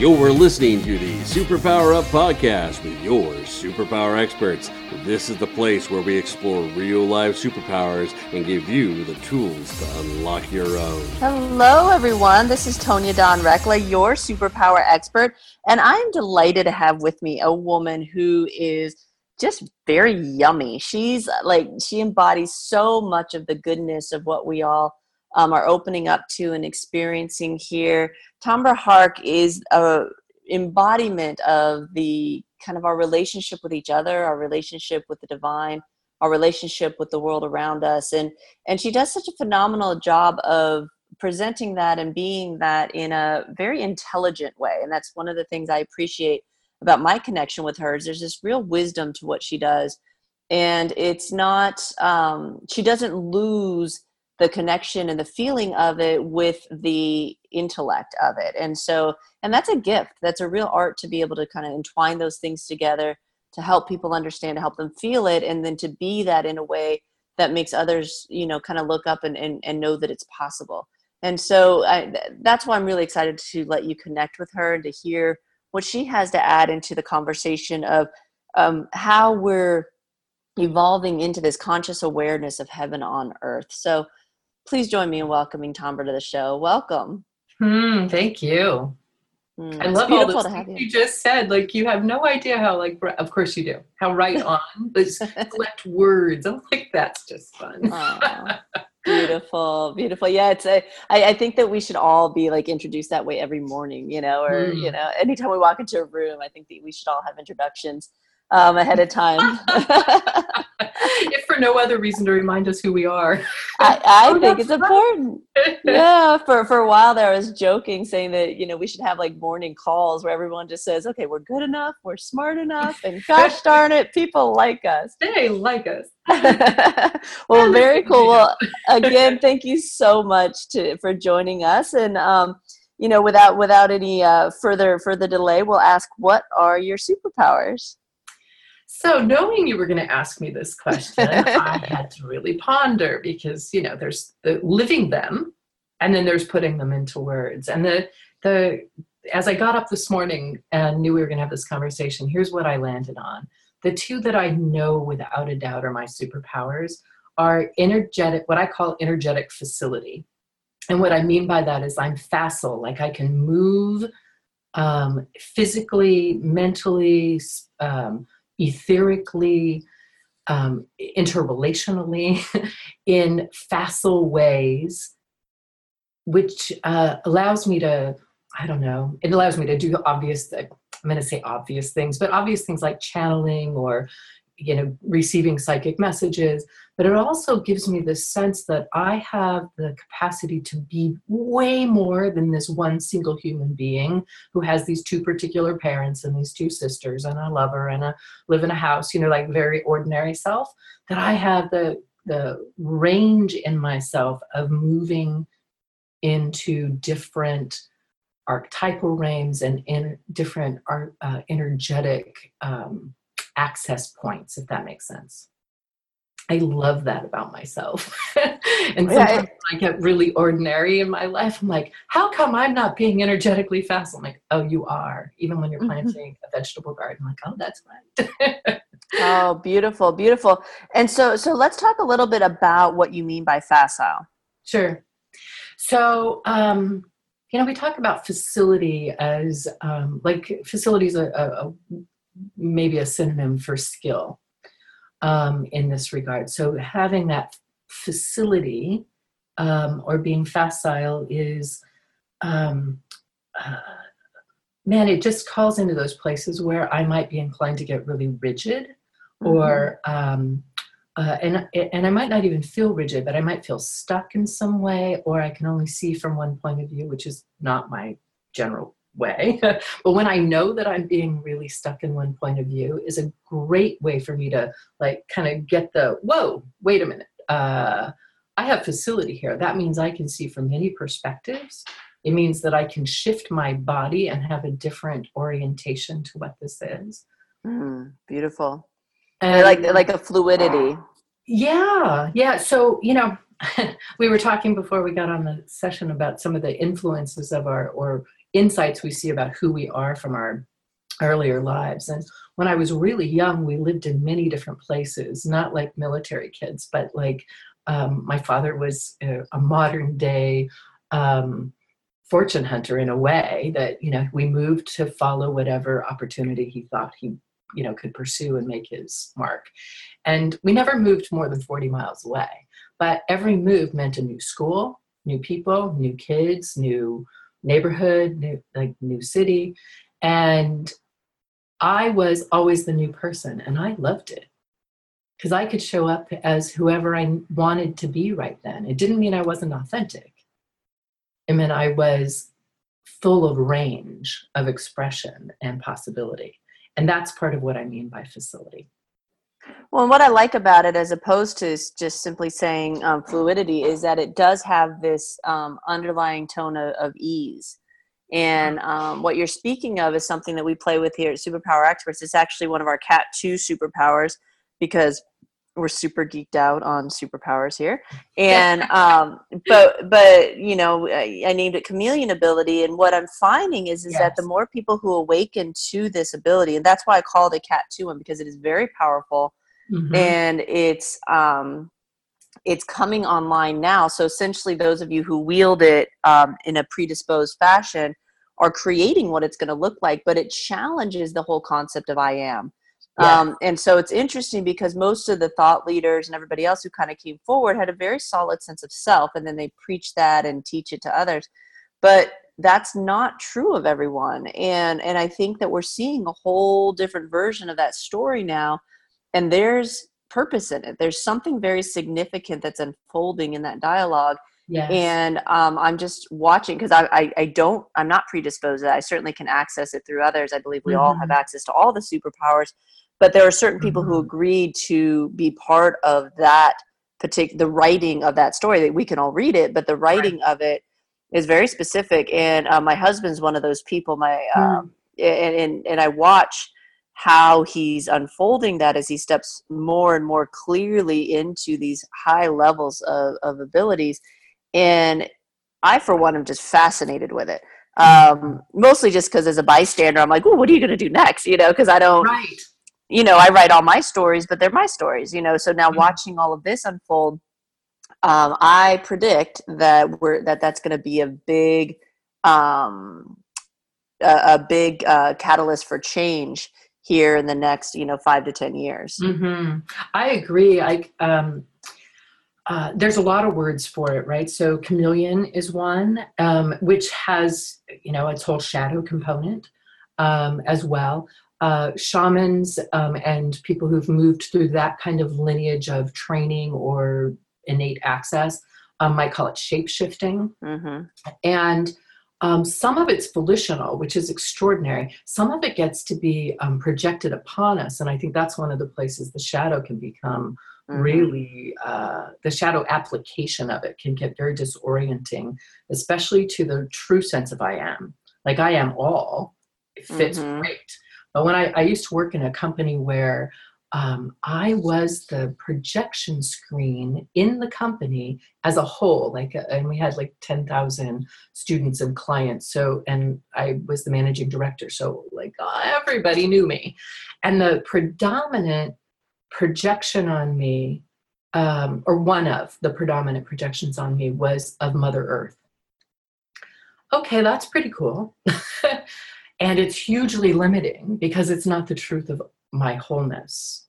You're listening to the Superpower Up Podcast with your Superpower Experts. This is the place where we explore real-life superpowers and give you the tools to unlock your own. Hello, everyone. This is Tonya Dawn Recla, your Superpower Expert, and I'm delighted to have with me a woman who is just very yummy. She embodies so much of the goodness of what we all are opening up to and experiencing here. Tambra Harck is a embodiment of the kind of our relationship with each other, our relationship with the divine, our relationship with the world around us. And she does such a phenomenal job of presenting that and being that in a very intelligent way. And that's one of the things I appreciate about my connection with her is there's this real wisdom to what she does. And it's not, she doesn't lose the connection and the feeling of it with the intellect of it. And that's a gift. That's a real art to be able to kind of entwine those things together to help people understand, to help them feel it, and then to be that in a way that makes others, you know, kind of look up and know that it's possible. And so that's why I'm really excited to let you connect with her and to hear what she has to add into the conversation of how we're evolving into this conscious awareness of heaven on earth. So please join me in welcoming Tambra to the show. Welcome. Thank you. I love all those things you just said. Like, you have no idea how, like, of course you do, how right on, but just collect words. I'm like, that's just fun. Beautiful, beautiful. Yeah, it's I think that we should all be, like, introduced that way every morning, you know, or, you know, anytime we walk into a room, I think that we should all have introductions ahead of time. If for no other reason, to remind us who we are. I think it's important. Yeah, for a while there, I was joking, saying that, you know, we should have, like, morning calls where everyone just says, okay, we're good enough, we're smart enough, and gosh darn it, people like us. They like us. Well, very cool. Well, again, thank you so much for joining us. And, you know, without any further delay, we'll ask, what are your superpowers? So, knowing you were going to ask me this question, I had to really ponder, because, you know, there's the living them, and then there's putting them into words. And as I got up this morning and knew we were going to have this conversation, here's what I landed on. The two that I know without a doubt are my superpowers are energetic, what I call energetic facility. And what I mean by that is I'm facile, like I can move physically, mentally, etherically, interrelationally, in facile ways, which allows me to, I don't know, it allows me to do obvious things like channeling or, you know, receiving psychic messages. But it also gives me this sense that I have the capacity to be way more than this one single human being who has these two particular parents and these two sisters and a lover and a live in a house, you know, like very ordinary self, that I have the range in myself of moving into different archetypal realms and in different energetic access points, if that makes sense. I love that about myself. And sometimes I get really ordinary in my life. I'm like, how come I'm not being energetically facile? I'm like, oh, you are. Even when you're planting a vegetable garden, like, oh, that's right. Oh, beautiful, beautiful. And so let's talk a little bit about what you mean by facile. Sure. So, you know, we talk about facility as, like, facility is maybe a synonym for skill. In this regard. So having that facility or being facile is, it just calls into those places where I might be inclined to get really rigid, or, and I might not even feel rigid, but I might feel stuck in some way, or I can only see from one point of view, which is not my general way. But when I know that I'm being really stuck in one point of view, is a great way for me to, like, kind of get the, whoa, wait a minute. I have facility here. That means I can see from many perspectives. It means that I can shift my body and have a different orientation to what this is. Beautiful. And like a fluidity. Yeah. Yeah. So, you know, we were talking before we got on the session about some of the influences of our, or insights we see about who we are from our earlier lives. And when I was really young, we lived in many different places, not like military kids, but like my father was a modern day fortune hunter in a way that, you know, we moved to follow whatever opportunity he thought he, you know, could pursue and make his mark. And we never moved more than 40 miles away, but every move meant a new school, new people, new kids, new neighborhood, new city. And I was always the new person, and I loved it because I could show up as whoever I wanted to be right then. It didn't mean I wasn't authentic. It meant I was full of range of expression and possibility. And that's part of what I mean by facility. Well, and what I like about it, as opposed to just simply saying fluidity, is that it does have this underlying tone of ease. And what you're speaking of is something that we play with here at Superpower Experts. It's actually one of our Cat 2 superpowers, because we're super geeked out on superpowers here. And but you know, I named it chameleon ability. And what I'm finding is that the more people who awaken to this ability, and that's why I called it Cat 2 one, because it is very powerful. Mm-hmm. And it's coming online now. So essentially, those of you who wield it in a predisposed fashion are creating what it's going to look like, but it challenges the whole concept of I am. Yeah. And so it's interesting, because most of the thought leaders and everybody else who kind of came forward had a very solid sense of self, and then they preach that and teach it to others. But that's not true of everyone. And I think that we're seeing a whole different version of that story now. And there's purpose in it. There's something very significant that's unfolding in that dialogue. Yes. And I'm just watching, because I'm not predisposed to that. I certainly can access it through others. I believe we all have access to all the superpowers, but there are certain people who agreed to be part of that the writing of that story. That we can all read it, but the writing of it is very specific. And my husband's one of those people. And I watch how he's unfolding that as he steps more and more clearly into these high levels of abilities. And I, for one, am just fascinated with it. Mostly just because as a bystander, I'm like, well, what are you going to do next? You know, because I don't, you know, I write all my stories, but they're my stories, you know. So now watching all of this unfold, I predict that that's going to be a big, catalyst for change here in the next, 5 to 10 years. Mm-hmm. I agree. There's a lot of words for it, right? So chameleon is one, which has, its whole shadow component as well. Shamans and people who've moved through that kind of lineage of training or innate access might call it shape-shifting. Mm-hmm. And some of it's volitional, which is extraordinary. Some of it gets to be projected upon us. And I think that's one of the places the shadow can become really, the shadow application of it can get very disorienting, especially to the true sense of I am. Like, I am all. It fits great. But when I used to work in a company where I was the projection screen in the company as a whole, and we had 10,000 students and clients. So, and I was the managing director. So everybody knew me, and the predominant projection on me, or one of the predominant projections on me, was of Mother Earth. Okay, that's pretty cool. And it's hugely limiting, because it's not the truth of my wholeness.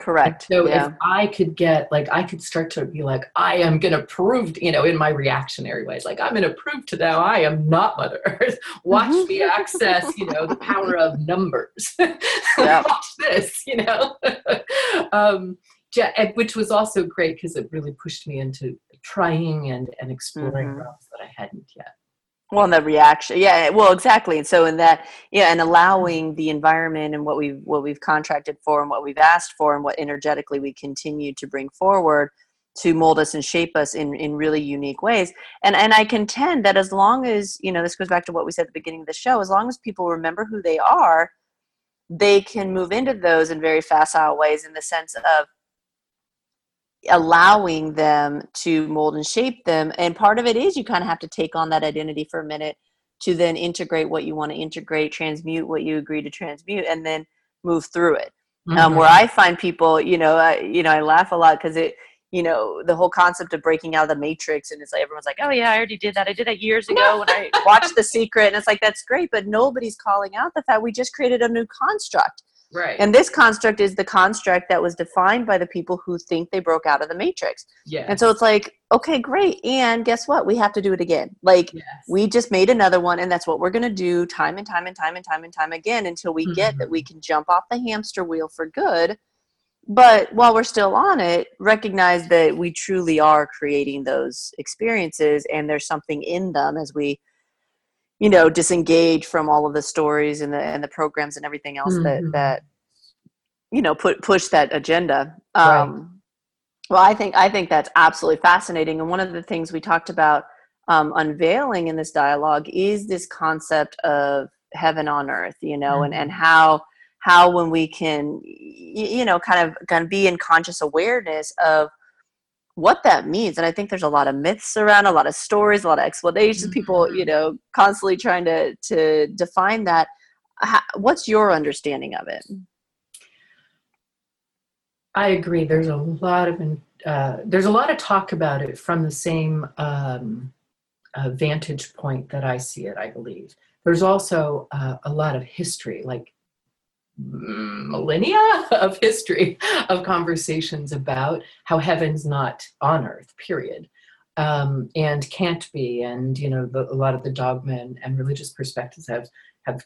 Correct. And so if I could get, I could start to be I am going to prove, in my reactionary ways, I'm going to prove to them I am not Mother Earth. Watch me access, the power of numbers. Watch this, which was also great, because it really pushed me into trying and exploring realms that I hadn't yet. Well, and the reaction. Yeah, well, exactly. And so in that, and allowing the environment and what we've contracted for and what we've asked for and what energetically we continue to bring forward to mold us and shape us in really unique ways. And I contend that as long as, this goes back to what we said at the beginning of the show, as long as people remember who they are, they can move into those in very facile ways, in the sense of allowing them to mold and shape them. And part of it is you kind of have to take on that identity for a minute, to then integrate what you want to integrate, transmute what you agree to transmute, and then move through it. Mm-hmm. Where I find people, I laugh a lot because it, the whole concept of breaking out of the matrix, and it's like, everyone's like, oh yeah, I already did that. I did that years ago when I watched The Secret. And it's like, that's great, but nobody's calling out the fact we just created a new construct. Right. And this construct is the construct that was defined by the people who think they broke out of the matrix. Yes. And so it's like, okay, great. And guess what? We have to do it again. Like we just made another one, and that's what we're going to do time and time again until we get that we can jump off the hamster wheel for good. But while we're still on it, recognize that we truly are creating those experiences, and there's something in them as we disengage from all of the stories and the programs and everything else that push that agenda. Right. Well, I think that's absolutely fascinating. And one of the things we talked about unveiling in this dialogue is this concept of heaven on earth, and how when we can, kind of be in conscious awareness of what that means. And I think there's a lot of myths around, a lot of stories, a lot of explanations, people, constantly trying to define that. What's your understanding of it? I agree. There's a lot of talk about it from the same vantage point that I see it, I believe. There's also a lot of history, like millennia of history of conversations about how heaven's not on earth, period, and can't be, and a lot of the dogma and religious perspectives have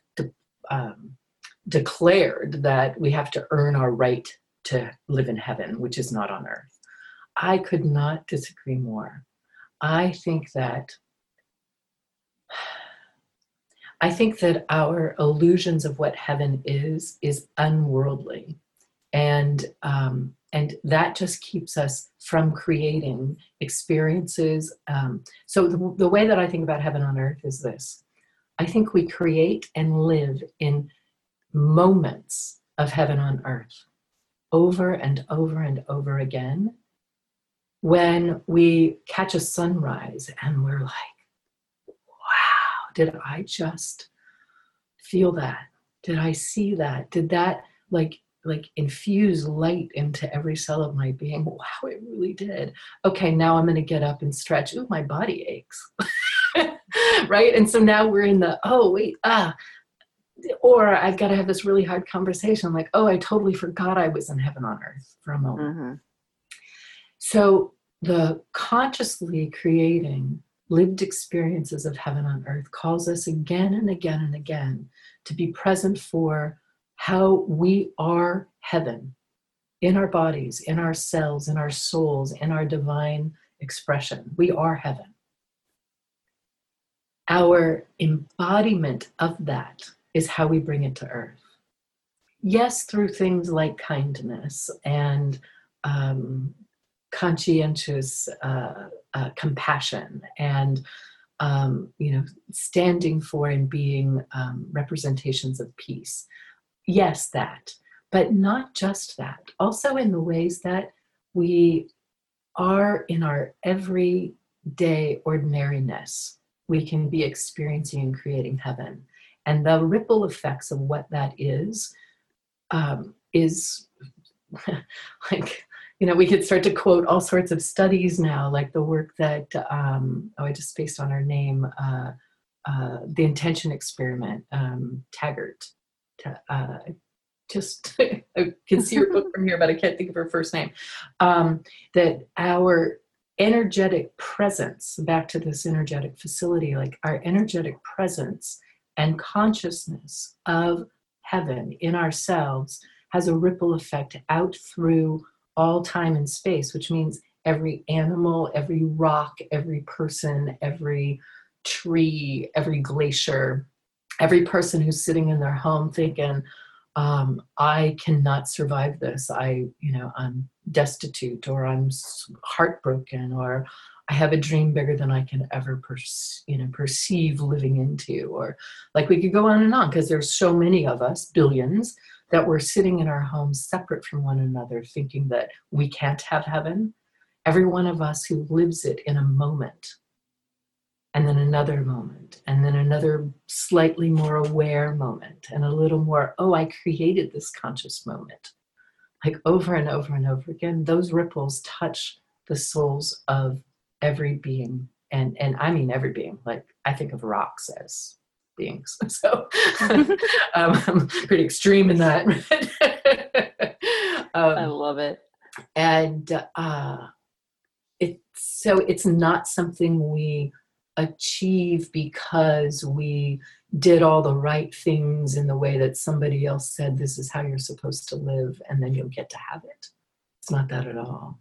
declared that we have to earn our right to live in heaven, which is not on earth. I could not disagree more. I think that our illusions of what heaven is unworldly. And that just keeps us from creating experiences. So the way that I think about heaven on earth is this. I think we create and live in moments of heaven on earth over and over and over again. When we catch a sunrise and we're like, did I just feel that? Did I see that? Did that like infuse light into every cell of my being? Wow, it really did. Okay, now I'm going to get up and stretch. Ooh, my body aches. Right? And so now we're in the, or I've got to have this really hard conversation. Like, oh, I totally forgot I was in heaven on earth for a moment. Mm-hmm. So the consciously creating lived experiences of heaven on earth calls us again and again and again to be present for how we are heaven in our bodies, in our cells, in our souls, in our divine expression. We are heaven. Our embodiment of that is how we bring it to earth. Yes, through things like kindness and conscientious compassion and, standing for and being representations of peace. Yes, that, but not just that. Also in the ways that we are in our everyday ordinariness, we can be experiencing and creating heaven. And the ripple effects of what that is like, we could start to quote all sorts of studies now, like the work that, I just spaced on her name, The Intention Experiment, Taggart. I can see her book from here, but I can't think of her first name. That our energetic presence, back to this energetic facility, like our energetic presence and consciousness of heaven in ourselves has a ripple effect out through all time and space, which means every animal, every rock, every person, every tree, every glacier, every person who's sitting in their home thinking, I cannot survive this. I'm destitute, or I'm heartbroken, or I have a dream bigger than I can ever perceive living into, or like we could go on and on because there's so many of us, billions, that we're sitting in our homes separate from one another thinking that we can't have heaven. Every one of us who lives it in a moment and then another moment, and then another slightly more aware moment, and a little more, oh, I created this conscious moment. Like over and over and over again, those ripples touch the souls of every being. And I mean every being, like I think of rocks as beings. So I'm pretty extreme in that. I love it. And it's not something we achieve because we did all the right things in the way that somebody else said, this is how you're supposed to live, and then you'll get to have it. It's not that at all.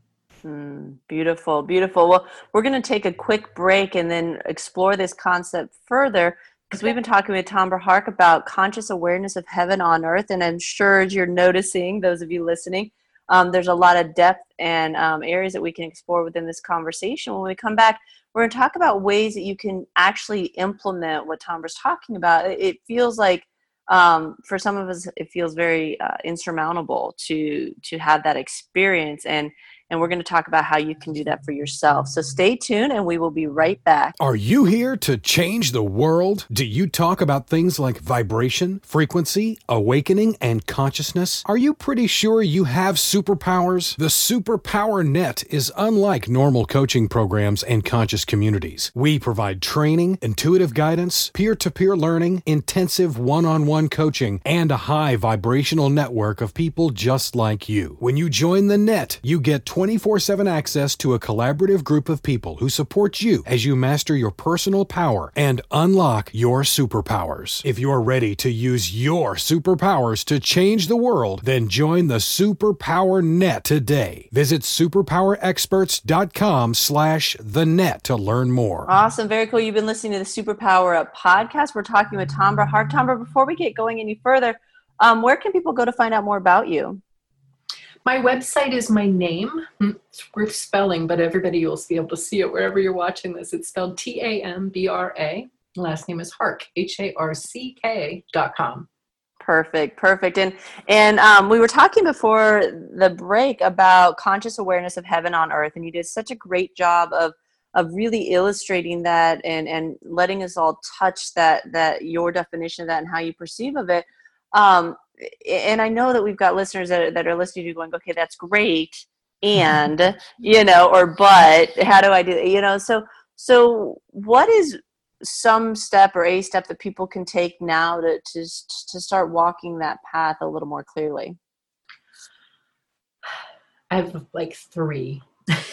Beautiful, beautiful. Well, we're going to take a quick break and then explore this concept further, because we've been talking with Tambra Harck about conscious awareness of heaven on earth, and I'm sure you're noticing, those of you listening, there's a lot of depth and areas that we can explore within this conversation. When we come back, we're going to talk about ways that you can actually implement what Tambra's talking about. It feels like for some of us, it feels very insurmountable to have that experience. And we're going to talk about how you can do that for yourself. So stay tuned and we will be right back. Are you here to change the world? Do you talk about things like vibration, frequency, awakening, and consciousness? Are you pretty sure you have superpowers? The Superpower Net is unlike normal coaching programs and conscious communities. We provide training, intuitive guidance, peer-to-peer learning, intensive one-on-one coaching, and a high vibrational network of people just like you. When you join the net, you get 24/7 access to a collaborative group of people who support you as you master your personal power and unlock your superpowers. If you're ready to use your superpowers to change the world, then join the Superpower Net today. Visit superpowerexperts.com/thenet to learn more. Awesome. Very cool. You've been listening to the Superpower Up podcast. We're talking with Tambra Harck. Tambra, before we get going any further, where can people go to find out more about you? My website is my name. It's worth spelling, but everybody will be able to see it wherever you're watching this. It's spelled Tambra. Last name is Harck, Harck.com. Perfect, perfect. And we were talking before the break about conscious awareness of heaven on earth, and you did such a great job of really illustrating that and letting us all touch that your definition of that and how you perceive of it. And I know that we've got listeners that are listening to you going, okay, that's great. And, or, but how do I do it? So what is some step or a step that people can take now to start walking that path a little more clearly? I have like three.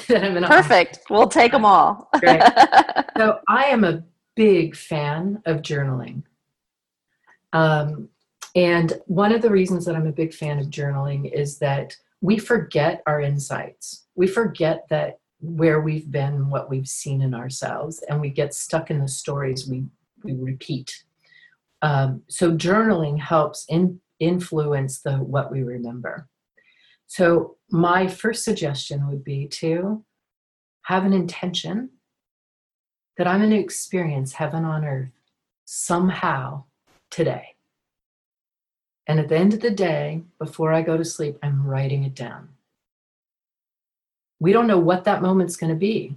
Perfect. We'll take them all. Great. So I am a big fan of journaling. And one of the reasons that I'm a big fan of journaling is that we forget our insights. We forget that where we've been, what we've seen in ourselves, and we get stuck in the stories we repeat. So journaling helps influence what we remember. So my first suggestion would be to have an intention that I'm going to experience heaven on earth somehow today. And at the end of the day, before I go to sleep, I'm writing it down. We don't know what that moment's going to be.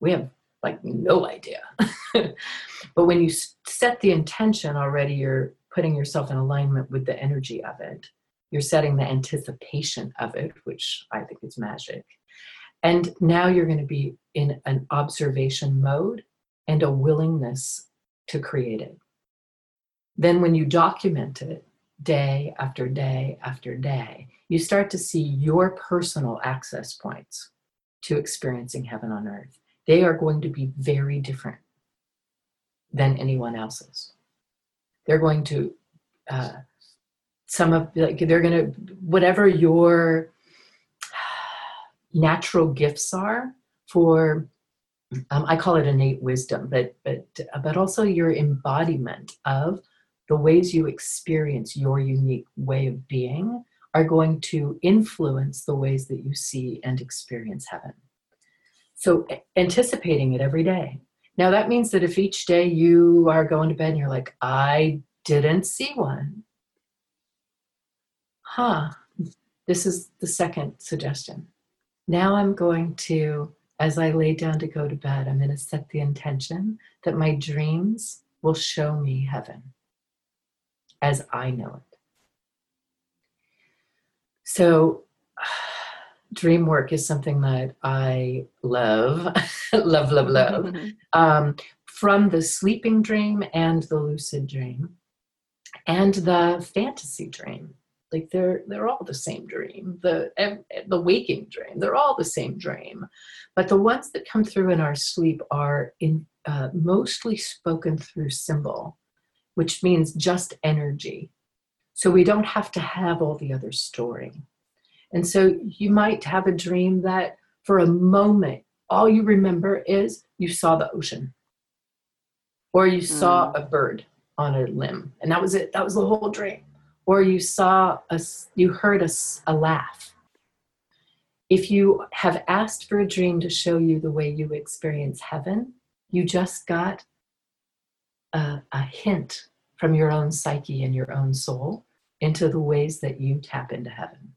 We have like no idea. But when you set the intention already, you're putting yourself in alignment with the energy of it. You're setting the anticipation of it, which I think is magic. And now you're going to be in an observation mode and a willingness to create it. Then when you document it, day after day after day, you start to see your personal access points to experiencing heaven on earth. They are going to be very different than anyone else's. They're going to, whatever your natural gifts are for, I call it innate wisdom, but also your embodiment of the ways you experience your unique way of being are going to influence the ways that you see and experience heaven. So anticipating it every day. Now that means that if each day you are going to bed and you're like, I didn't see one. This is the second suggestion. Now I'm going to As I lay down to go to bed, I'm going to set the intention that my dreams will show me heaven as I know it. So dream work is something that I love, love, from the sleeping dream and the lucid dream and the fantasy dream. Like they're all the same dream. The waking dream, they're all the same dream. But the ones that come through in our sleep are mostly spoken through symbol, which means just energy. So we don't have to have all the other story. And so you might have a dream that for a moment, all you remember is you saw the ocean or you saw a bird on a limb. And that was it. That was the whole dream. Or you saw, you heard a laugh. If you have asked for a dream to show you the way you experience heaven, you just got a hint from your own psyche and your own soul into the ways that you tap into heaven.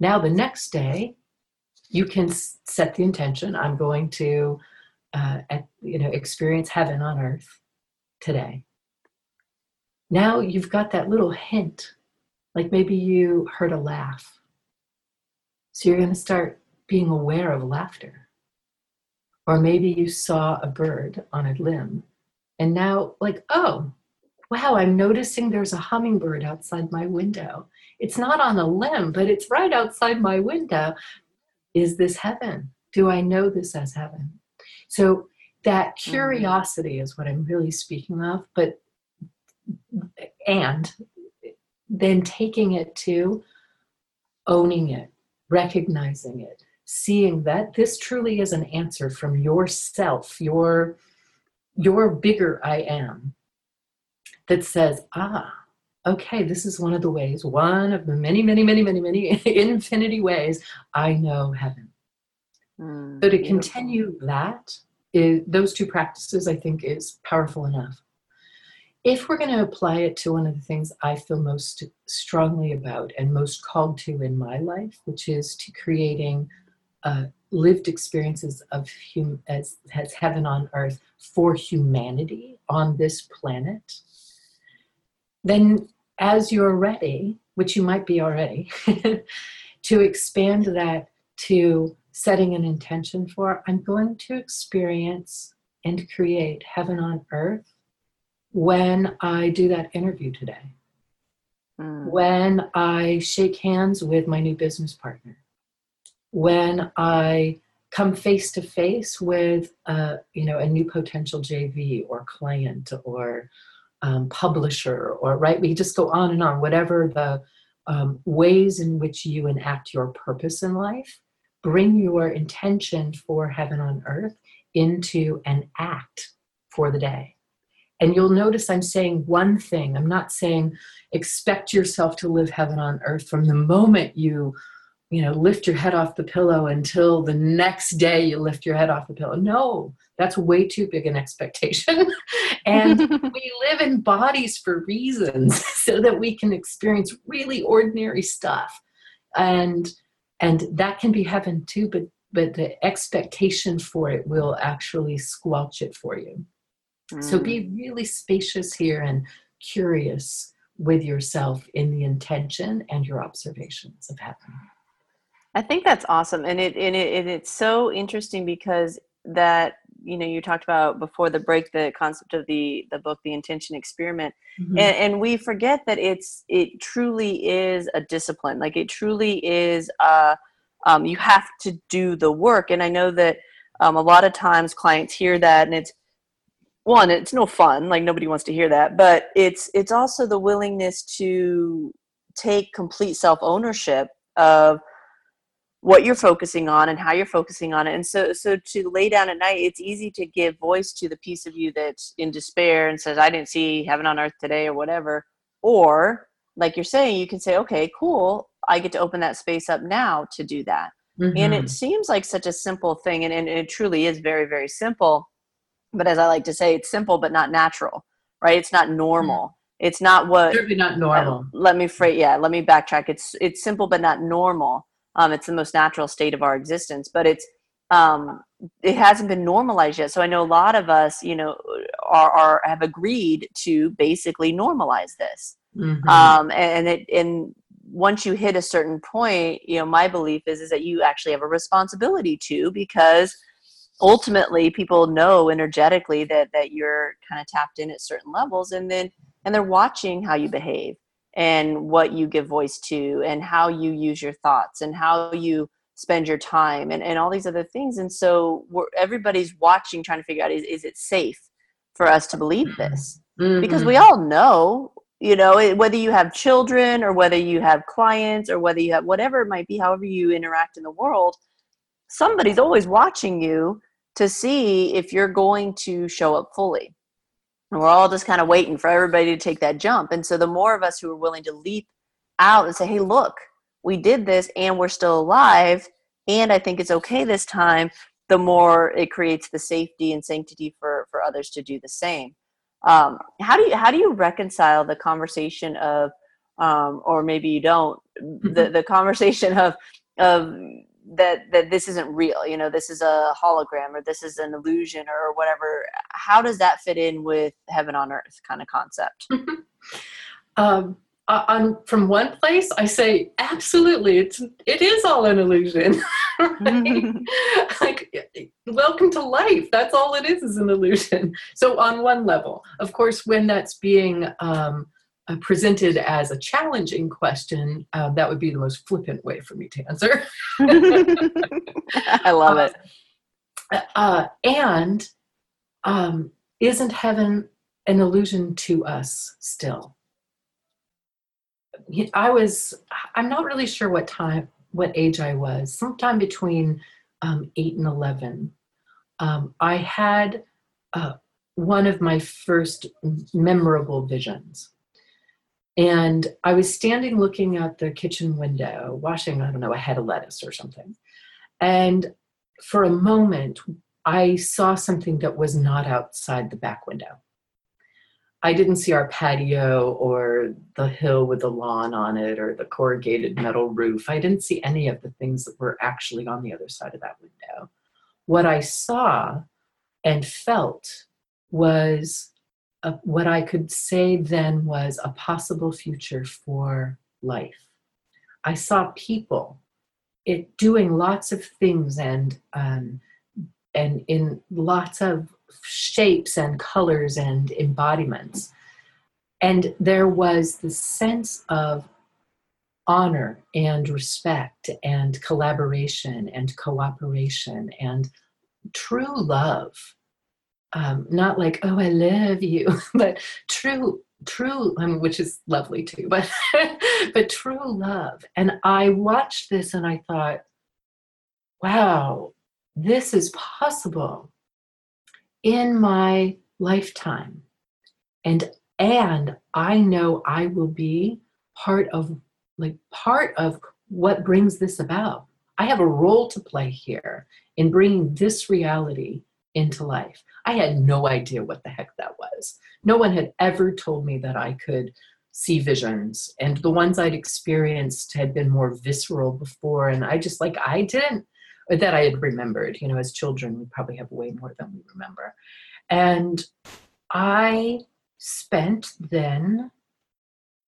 Now the next day, you can set the intention, I'm going to experience heaven on earth today. Now you've got that little hint, like maybe you heard a laugh. So you're going to start being aware of laughter. Or maybe you saw a bird on a limb and now like, oh, wow, I'm noticing there's a hummingbird outside my window. It's not on a limb, but it's right outside my window. Is this heaven? Do I know this as heaven? So that curiosity is what I'm really speaking of, but and then taking it to owning it, recognizing it, seeing that this truly is an answer from yourself, your bigger I am, that says, okay, this is one of the ways, one of the many, many, many, many, many infinity ways I know heaven. So to continue that, those two practices, I think, is powerful enough. If we're going to apply it to one of the things I feel most strongly about and most called to in my life, which is to creating lived experiences of as heaven on earth for humanity on this planet, then as you're ready, which you might be already, to expand that to setting an intention for, I'm going to experience and create heaven on earth when I do that interview today, when I shake hands with my new business partner, when I come face to face with a new potential JV or client or publisher, or right, we just go on and on, whatever the ways in which you enact your purpose in life, bring your intention for heaven on earth into an act for the day. And you'll notice I'm saying one thing. I'm not saying expect yourself to live heaven on earth from the moment you lift your head off the pillow until the next day you lift your head off the pillow. No, that's way too big an expectation. And we live in bodies for reasons so that we can experience really ordinary stuff. And that can be heaven too, but the expectation for it will actually squelch it for you. So be really spacious here and curious with yourself in the intention and your observations of heaven. I think that's awesome. And it's so interesting because that, you talked about before the break, the concept of the book, The Intention Experiment. Mm-hmm. And we forget that it truly is a discipline. Like it truly is, you have to do the work. And I know that a lot of times clients hear that and it's, one, it's no fun, like nobody wants to hear that, but it's also the willingness to take complete self-ownership of what you're focusing on and how you're focusing on it. And so to lay down at night, it's easy to give voice to the piece of you that's in despair and says, I didn't see heaven on earth today or whatever. Or like you're saying, you can say, okay, cool. I get to open that space up now to do that. Mm-hmm. And it seems like such a simple thing. And it truly is very, very simple. But as I like to say, it's simple, but not natural, right? It's not normal. It's not what, certainly not normal. Let me backtrack. It's simple, but not normal. It's the most natural state of our existence, but it's, it hasn't been normalized yet. So I know a lot of us, you know, are have agreed to basically normalize this. Mm-hmm. And once you hit a certain point, you know, my belief is that you actually have a responsibility to, because ultimately people know energetically that you're kind of tapped in at certain levels, and they're watching how you behave and what you give voice to and how you use your thoughts and how you spend your time and all these other things. And so everybody's watching, trying to figure out, is it safe for us to believe this? Mm-hmm. Because we all know, you know, whether you have children or whether you have clients or whether you have whatever it might be, however you interact in the world, somebody's always watching you to see if you're going to show up fully. And we're all just kind of waiting for everybody to take that jump. And so the more of us who are willing to leap out and say, hey, look, we did this and we're still alive, and I think it's okay this time, the more it creates the safety and sanctity for others to do the same. How do you reconcile the conversation of, or maybe you don't, the conversation of that this isn't real, you know, this is a hologram or this is an illusion or whatever? How does that fit in with heaven on earth kind of concept? From one place, I say, absolutely, it is all an illusion. Right? Mm-hmm. Like, welcome to life. That's all it is an illusion. So on one level, of course, when that's being presented as a challenging question, that would be the most flippant way for me to answer. I love it. And isn't heaven an illusion to us still? I'm not really sure what age I was, sometime between 8 and 11. I had one of my first memorable visions. And I was standing looking out the kitchen window, washing, I don't know, a head of lettuce or something. And for a moment, I saw something that was not outside the back window. I didn't see our patio or the hill with the lawn on it or the corrugated metal roof. I didn't see any of the things that were actually on the other side of that window. What I saw and felt was what I could say then was a possible future for life. I saw people doing lots of things and in lots of shapes and colors and embodiments. And there was this sense of honor and respect and collaboration and cooperation and true love. Not like, oh, I love you, but true, I mean, which is lovely too, but true love. And I watched this and I thought, wow, this is possible in my lifetime, and I know I will be part of what brings this about. I have a role to play here in bringing this reality into life. I had no idea what the heck that was. No one had ever told me that I could see visions, and the ones I'd experienced had been more visceral before, and that I had remembered. You know, as children, we probably have way more than we remember. And I spent then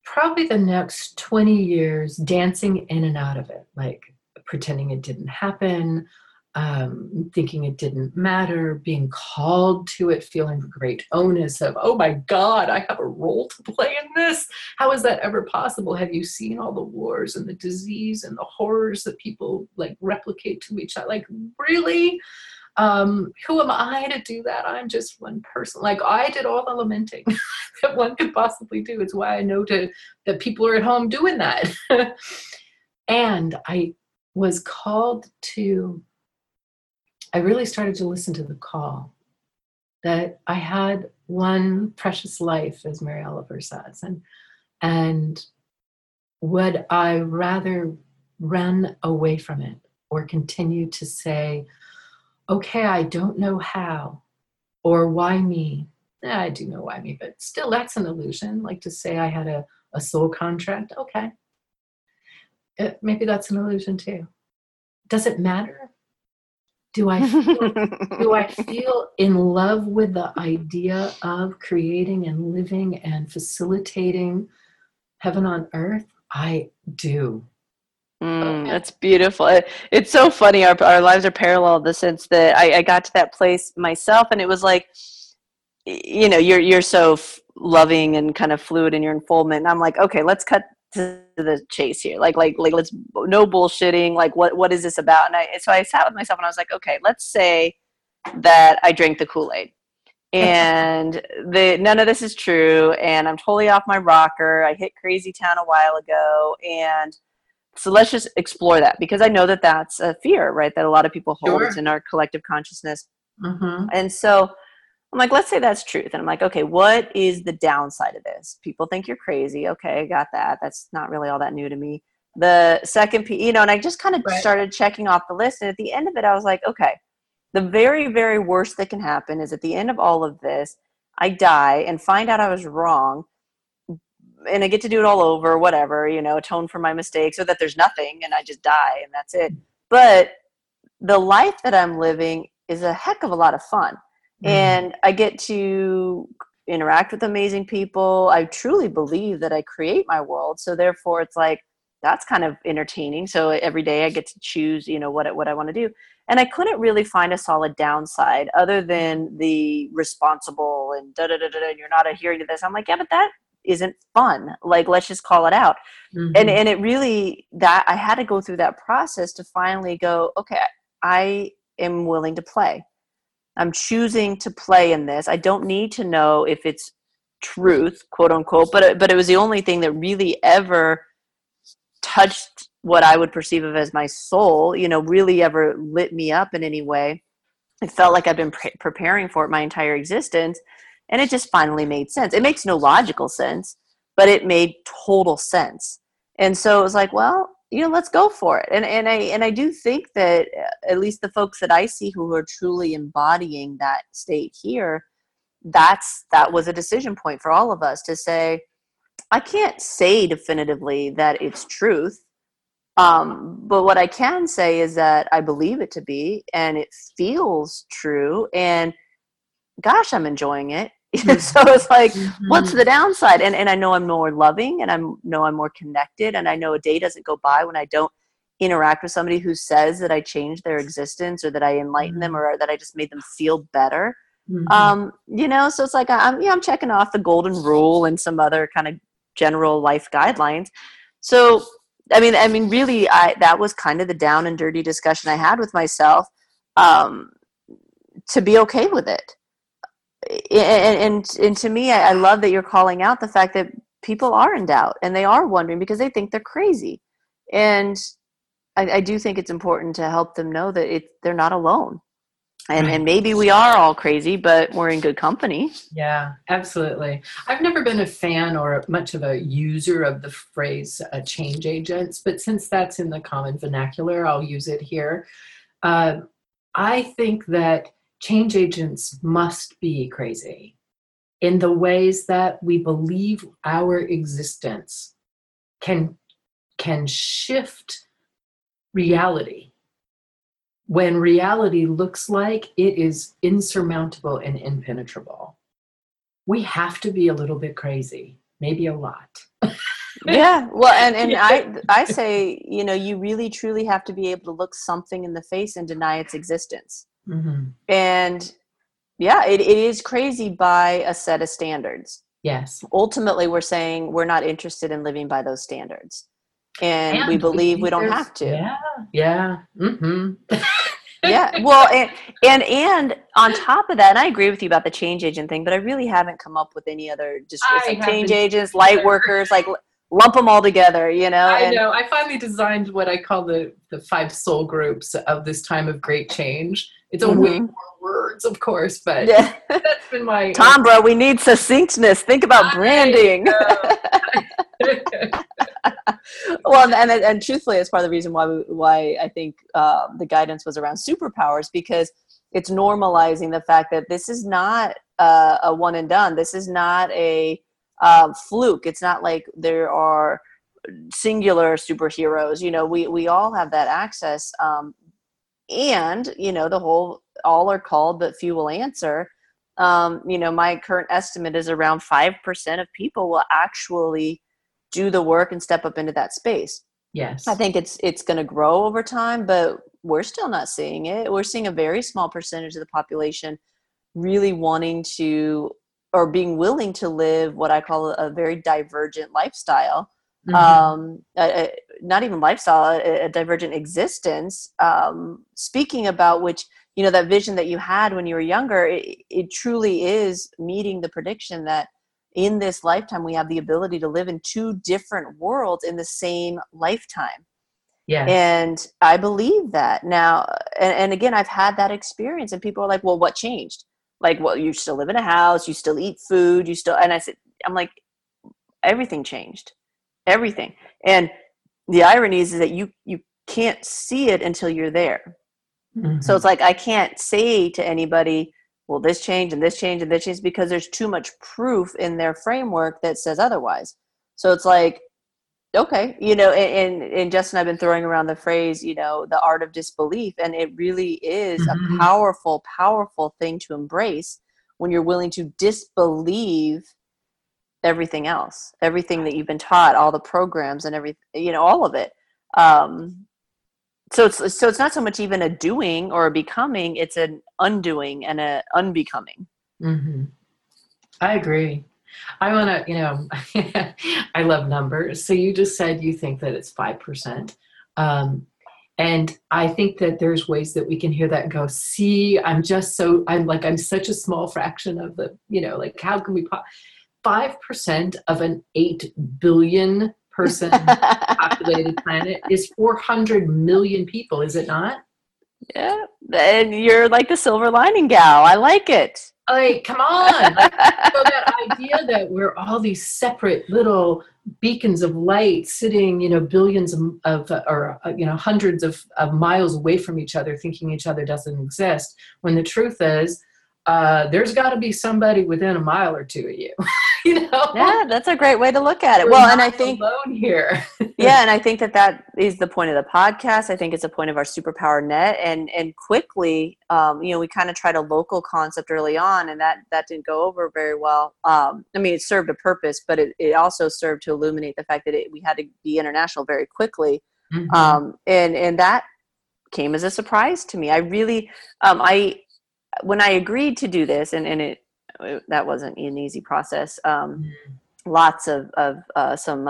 probably the next 20 years dancing in and out of it, like pretending it didn't happen, thinking it didn't matter, being called to it, feeling great onus of, oh my God, I have a role to play in this. How is that ever possible? Have you seen all the wars and the disease and the horrors that people like replicate to each other? Like, really? Who am I to do that? I'm just one person. Like, I did all the lamenting that one could possibly do. It's why I know that people are at home doing that. And I was called to, I really started to listen to the call that I had one precious life, as Mary Oliver says, and would I rather run away from it or continue to say, okay, I don't know how, or why me? I do know why me, but still that's an illusion. Like to say I had a soul contract, okay. Maybe that's an illusion too. Does it matter? Do I feel in love with the idea of creating and living and facilitating heaven on earth? I do. Okay. That's beautiful. It's so funny. Our lives are parallel in the sense that I got to that place myself, and it was like, you know, you're so loving and kind of fluid in your enfoldment. And I'm like, okay, let's cut to the chase here. Like let's no bullshitting. Like what is this about? And so I sat with myself and I was like, okay, let's say that I drank the Kool-Aid and none of this is true. And I'm totally off my rocker. I hit crazy town a while ago. And so let's just explore that, because I know that that's a fear, right? That a lot of people hold in our collective consciousness. Mm-hmm. And so I'm like, let's say that's truth. And I'm like, okay, what is the downside of this? People think you're crazy. Okay, I got that. That's not really all that new to me. The second, you know, and I just kind of started checking off the list. And at the end of it, I was like, okay, the very, very worst that can happen is at the end of all of this, I die and find out I was wrong. And I get to do it all over, whatever, you know, atone for my mistakes, or that there's nothing and I just die and that's it. But the life that I'm living is a heck of a lot of fun. And I get to interact with amazing people. I truly believe that I create my world. So therefore it's like, that's kind of entertaining. So every day I get to choose, you know, what I want to do. And I couldn't really find a solid downside other than the responsible and and you're not adhering to this. I'm like, yeah, but that isn't fun. Like, let's just call it out. Mm-hmm. And it really, that I had to go through that process to finally go, okay, I am willing to play. I'm choosing to play in this. I don't need to know if it's truth, quote unquote, but it was the only thing that really ever touched what I would perceive of as my soul, you know, really ever lit me up in any way. It felt like I've been preparing for it my entire existence. And it just finally made sense. It makes no logical sense, but it made total sense. And so it was like, well, you know, let's go for it. And I do think that at least the folks that I see who are truly embodying that state here, that was a decision point for all of us to say, I can't say definitively that it's truth. But what I can say is that I believe it to be, and it feels true. And gosh, I'm enjoying it. So it's like, what's the downside? And I know I'm more loving, and I know I'm more connected. And I know a day doesn't go by when I don't interact with somebody who says that I changed their existence, or that I enlightened them, or that I just made them feel better. You know, so it's like, I'm checking off the golden rule and some other kind of general life guidelines. So, I mean, really, that was kind of the down and dirty discussion I had with myself, to be okay with it. And to me, I love that you're calling out the fact that people are in doubt and they are wondering because they think they're crazy. And I do think it's important to help them know that they're not alone. And maybe we are all crazy, but we're in good company. Yeah, absolutely. I've never been a fan or much of a user of the phrase change agents, but since that's in the common vernacular, I'll use it here. I think that change agents must be crazy in the ways that we believe our existence can shift reality when reality looks like it is insurmountable and impenetrable. We have to be a little bit crazy, maybe a lot. Yeah. Well, and I say, you know, you really truly have to be able to look something in the face and deny its existence. Mm-hmm. And yeah, it is crazy by a set of standards. Yes. Ultimately, we're saying we're not interested in living by those standards, and we believe we don't have to. Yeah. Yeah. Mm-hmm. Yeah. Well, and on top of that, and I agree with you about the change agent thing, but I really haven't come up with any other change agents, light workers, like lump them all together, you know? I know. I finally designed what I call the 5 soul groups of this time of great change. It's a way more words, of course, but yeah. That's been my... Tambra, we need succinctness. Think about branding. Well, and truthfully, it's part of the reason why I think the guidance was around superpowers, because it's normalizing the fact that this is not a one and done. This is not a... fluke. It's not like there are singular superheroes. You know, we all have that access. And, you know, the whole, all are called, but few will answer. You know, my current estimate is around 5% of people will actually do the work and step up into that space. Yes. I think it's going to grow over time, but we're still not seeing it. We're seeing a very small percentage of the population really wanting to, or being willing to live what I call a very divergent lifestyle. Mm-hmm. Not even lifestyle, a divergent existence, speaking about which, you know, that vision that you had when you were younger, it truly is meeting the prediction that in this lifetime, we have the ability to live in two different worlds in the same lifetime. Yes. And I believe that now. And again, I've had that experience and people are like, well, what changed? Like, well, you still live in a house, you still eat food, you still, and I said, I'm like, everything changed. Everything. And the irony is that you can't see it until you're there. Mm-hmm. So it's like, I can't say to anybody, well, this changed and this changed and this changed, because there's too much proof in their framework that says otherwise. So it's like, okay, you know, and Justin, I've been throwing around the phrase, you know, the art of disbelief. And it really is mm-hmm. a powerful, powerful thing to embrace when you're willing to disbelieve everything else, everything that you've been taught, all the programs and everything, you know, all of it. So it's not so much even a doing or a becoming, it's an undoing and a unbecoming. Mm-hmm. I agree. I want to, you know, I love numbers. So you just said you think that it's 5%. And I think that there's ways that we can hear that and go, see, I'm such a small fraction of the, you know, like, how can we 5% of an 8 billion person populated planet is 400 million people, is it not? Yeah. And you're like the silver lining gal. I like it. Like, come on. Like, so that idea that we're all these separate little beacons of light sitting, you know, billions or hundreds of miles away from each other, thinking each other doesn't exist, when the truth is, there's got to be somebody within a mile or two of you. You know? Yeah, that's a great way to look at it. We're well, and I think alone here. Yeah, and I think that is the point of the podcast. I think it's a point of our superpower net. And quickly, you know, we kind of tried a local concept early on, and that didn't go over very well. I mean, it served a purpose, but it also served to illuminate the fact that we had to be international very quickly. Mm-hmm. And that came as a surprise to me. I really, when I agreed to do this, and that wasn't an easy process. Lots of some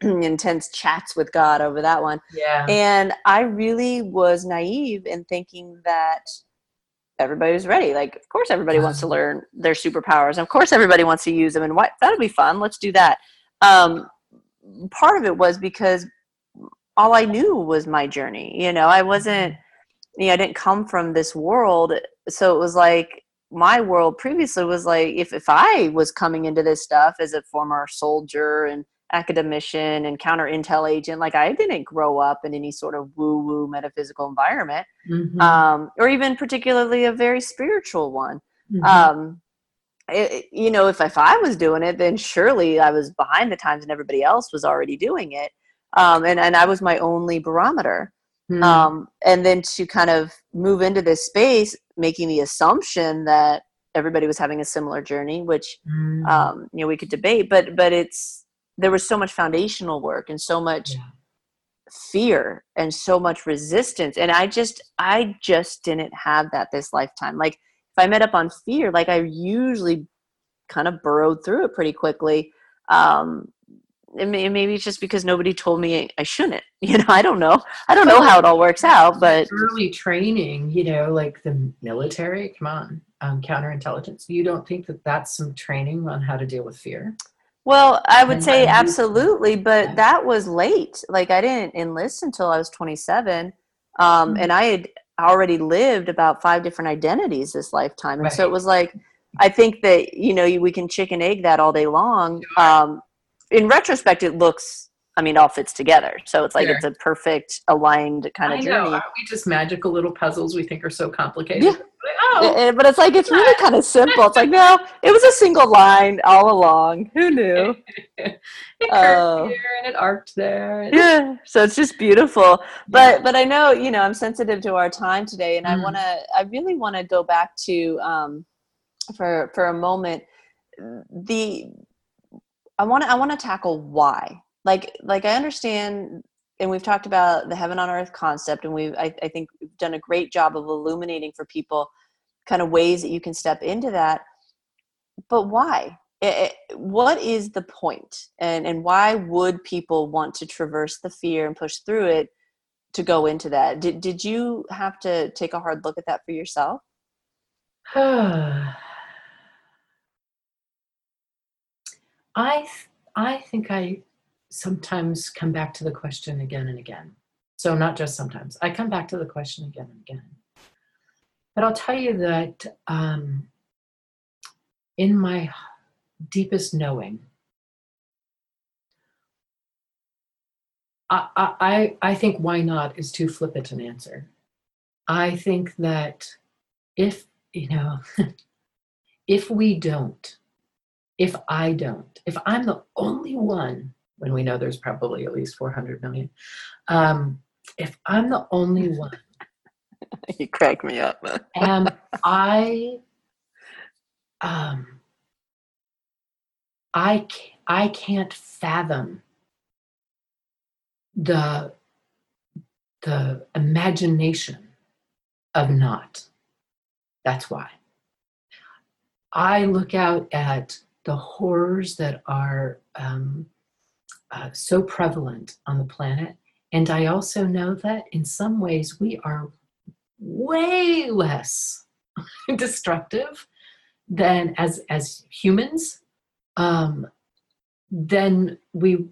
intense chats with God over that one. Yeah. And I really was naive in thinking that everybody was ready. Like, of course, everybody wants to learn their superpowers. And of course, everybody wants to use them. And that'll be fun. Let's do that. Part of it was because all I knew was my journey. You know, I didn't come from this world. So it was like, my world previously was like, if I was coming into this stuff as a former soldier and academician and counter intel agent, like, I didn't grow up in any sort of woo-woo metaphysical environment, mm-hmm. Or even particularly a very spiritual one. Mm-hmm. You know, if I was doing it, then surely I was behind the times and everybody else was already doing it. And I was my only barometer. Mm-hmm. And then to kind of move into this space, making the assumption that everybody was having a similar journey, which, mm-hmm. You know, we could debate, but there was so much foundational work and so much fear and so much resistance. And I just didn't have that this lifetime. Like, if I met up on fear, like, I usually kind of burrowed through it pretty quickly. Maybe it's just because nobody told me I shouldn't, you know, I don't know how it all works out, but early training, you know, like the military, come on, counterintelligence. You don't think that that's some training on how to deal with fear? Well, I would say absolutely, but that was late. Like, I didn't enlist until I was 27. Mm-hmm. And I had already lived about 5 different identities this lifetime. And right. So it was like, I think that, you know, we can chicken egg that all day long. In retrospect, it looks, I mean, it all fits together. So it's like, It's a perfect aligned kind of journey. I know. Aren't we just magical little puzzles we think are so complicated? Yeah. Like, know. But it's like, it's really kind of simple. It's like, no, it was a single line all along. Who knew? It curved here and it arced there. Yeah. So it's just beautiful. But I know, you know, I'm sensitive to our time today, and I really want to go back to, for a moment, I want to tackle why. Like I understand, and we've talked about the heaven on earth concept, and I think we've done a great job of illuminating for people kind of ways that you can step into that. But why? What is the point? And why would people want to traverse the fear and push through it to go into that? Did you have to take a hard look at that for yourself? I think I sometimes come back to the question again and again. So not just sometimes. I come back to the question again and again. But I'll tell you that in my deepest knowing, I think why not is too flippant an answer. I think that if I'm the only one, when we know there's probably at least 400 million, if I'm the only one. You crack me up. And I can't fathom the imagination of not. That's why. I look out at the horrors that are so prevalent on the planet, and I also know that in some ways we are way less destructive than as humans than we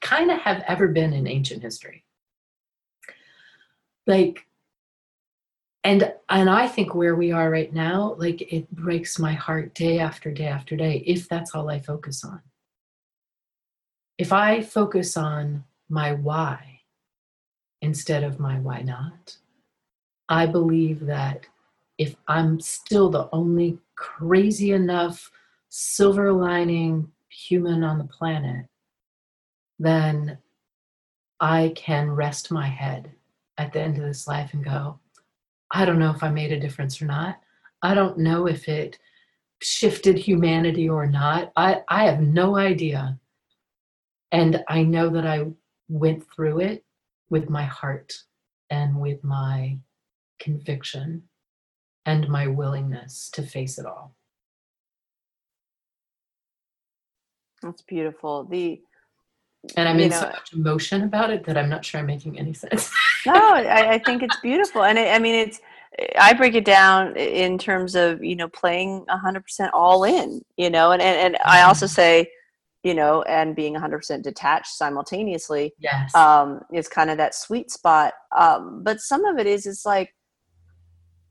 kind of have ever been in ancient history. Like, and I think where we are right now, like, it breaks my heart day after day after day if that's all I focus on. If I focus on my why instead of my why not, I believe that if I'm still the only crazy enough silver lining human on the planet, then I can rest my head at the end of this life and go, I don't know if I made a difference or not. I don't know if it shifted humanity or not. I have no idea. And I know that I went through it with my heart and with my conviction and my willingness to face it all. That's beautiful. And I'm in so much emotion about it that I'm not sure I'm making any sense. No, I think it's beautiful. And I break it down in terms of, playing 100% all in, and I also say, and being 100% detached simultaneously, yes, is kind of that sweet spot. But some of it is like,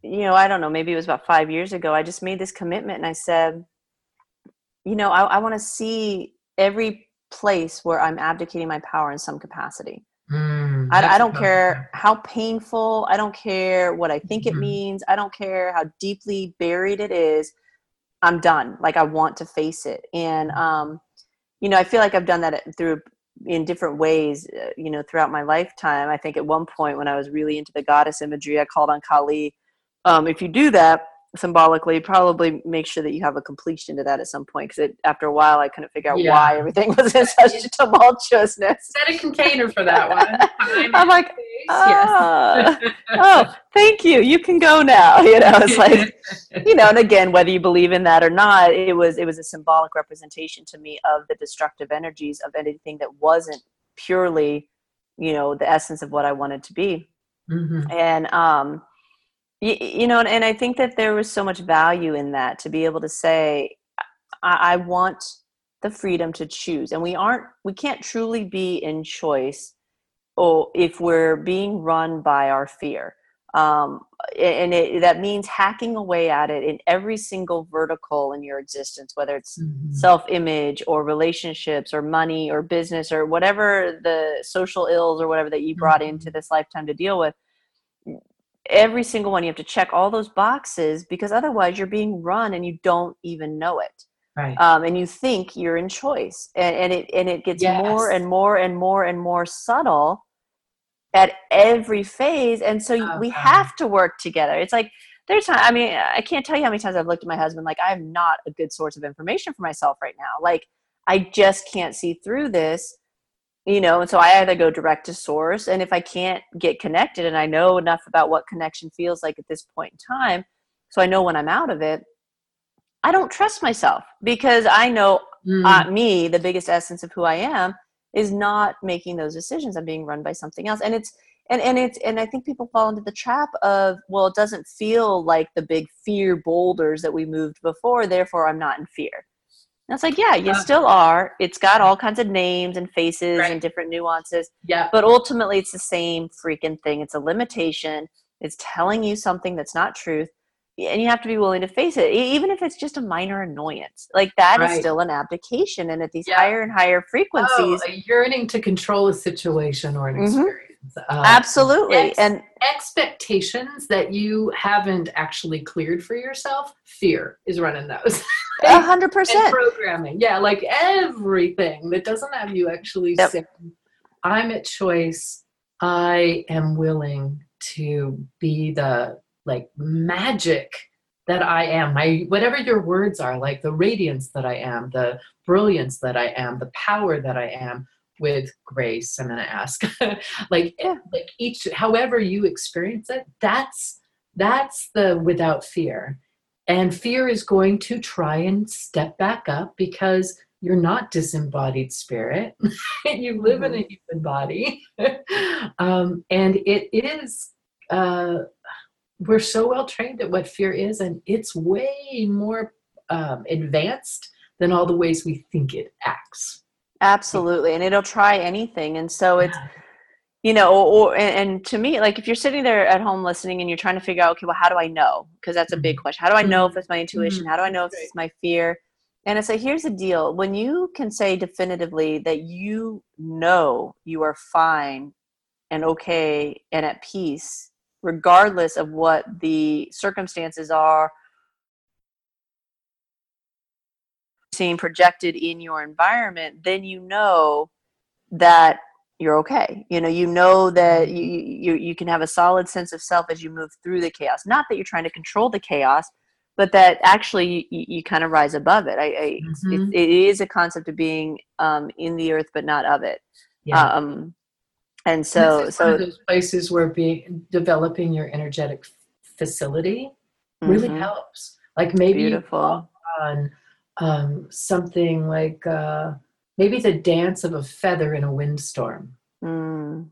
I don't know, maybe it was about 5 years ago, I just made this commitment and I said, I want to see every place where I'm abdicating my power in some capacity. I don't care how painful, I don't care what I think it means, I don't care how deeply buried it is, I'm done. Like, I want to face it. And, I feel like I've done that in different ways, throughout my lifetime. I think at one point when I was really into the goddess imagery, I called on Kali. If you do that symbolically, probably make sure that you have a completion to that at some point. Because after a while, I couldn't figure out why everything was in such tumultuousness. Set a container for that one. I'm like, oh, thank you. You can go now. It's like, and again, whether you believe in that or not, it was a symbolic representation to me of the destructive energies of anything that wasn't purely, the essence of what I wanted to be. Mm-hmm. And, and I think that there was so much value in that, to be able to say, I want the freedom to choose. And we can't truly be in choice if we're being run by our fear. That means hacking away at it in every single vertical in your existence, whether it's self-image or relationships or money or business or whatever the social ills or whatever that you brought into this lifetime to deal with. every single one. You have to check all those boxes, because otherwise you're being run and you don't even know it. Right. And you think you're in choice, and it gets more and more and more and more subtle at every phase. And so we have to work together. It's like, there's time. I mean, I can't tell you how many times I've looked at my husband, like, I'm not a good source of information for myself right now. Like, I just can't see through this, you know? And so I either go direct to source, and if I can't get connected, and I know enough about what connection feels like at this point in time, so I know when I'm out of it, I don't trust myself, because I know me, the biggest essence of who I am, is not making those decisions. I'm being run by something else. And I think people fall into the trap of, well, it doesn't feel like the big fear boulders that we moved before, therefore I'm not in fear. And it's like, yeah, you still are. It's got all kinds of names and faces and different nuances. Yeah. But ultimately it's the same freaking thing. It's a limitation. It's telling you something that's not truth. And you have to be willing to face it, even if it's just a minor annoyance. Like, that is still an abdication. And at these higher and higher frequencies, yearning to control a situation or an experience. Absolutely. And expectations that you haven't actually cleared for yourself, fear is running those. 100%. Programming. Yeah. Like, everything that doesn't have you actually saying, I'm at choice. I am willing to be the, like, magic that I am, whatever your words are, like the radiance that I am, the brilliance that I am, the power that I am, with grace. I'm going to ask, like each, however you experience it, that's the without fear. And fear is going to try and step back up, because you're not disembodied spirit. You live in a human body. And it is, we're so well trained at what fear is, and it's way more advanced than all the ways we think it acts. Absolutely. And it'll try anything. And so it's, you know, and to me, like, if you're sitting there at home listening and you're trying to figure out, okay, well, how do I know? Because that's a big question. How do I know if it's my intuition? How do I know if it's my fear? And it's like, here's the deal. When you can say definitively that you know you are fine and okay and at peace, regardless of what the circumstances are being projected in your environment, then you know that you're okay. You know that you can have a solid sense of self as you move through the chaos. Not that you're trying to control the chaos, but that actually you kind of rise above it. It is a concept of being in the earth, but not of it. Yeah. And so one of those places where developing your energetic facility really helps. Like, maybe you on something like maybe the dance of a feather in a windstorm, and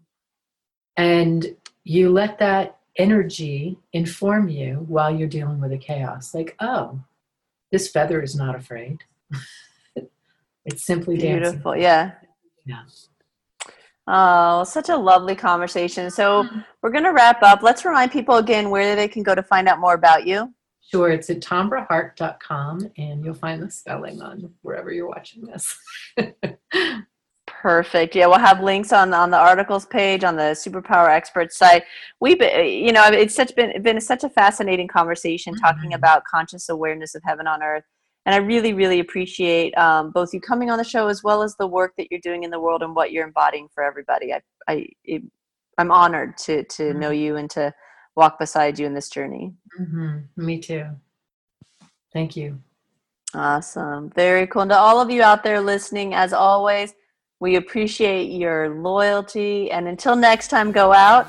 you let that energy inform you while you're dealing with the chaos. Like, oh, this feather is not afraid. It's simply dancing. Beautiful, yeah. Oh, such a lovely conversation. So we're going to wrap up. Let's remind people again where they can go to find out more about you. Sure. It's at tambraharck.com, and you'll find the spelling on wherever you're watching this. Perfect. Yeah. We'll have links on the articles page, on the Superpower Experts site. It's been such a fascinating conversation talking about conscious awareness of heaven on earth. And I really, really appreciate both you coming on the show, as well as the work that you're doing in the world and what you're embodying for everybody. I'm honored to know you and to walk beside you in this journey. Me too. Thank you. Awesome. Very cool. And to all of you out there listening, as always, we appreciate your loyalty. And until next time, go out,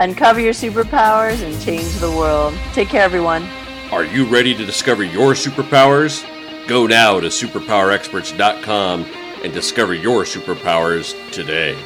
uncover your superpowers, and change the world. Take care, everyone. Are you ready to discover your superpowers? Go now to superpowerexperts.com and discover your superpowers today.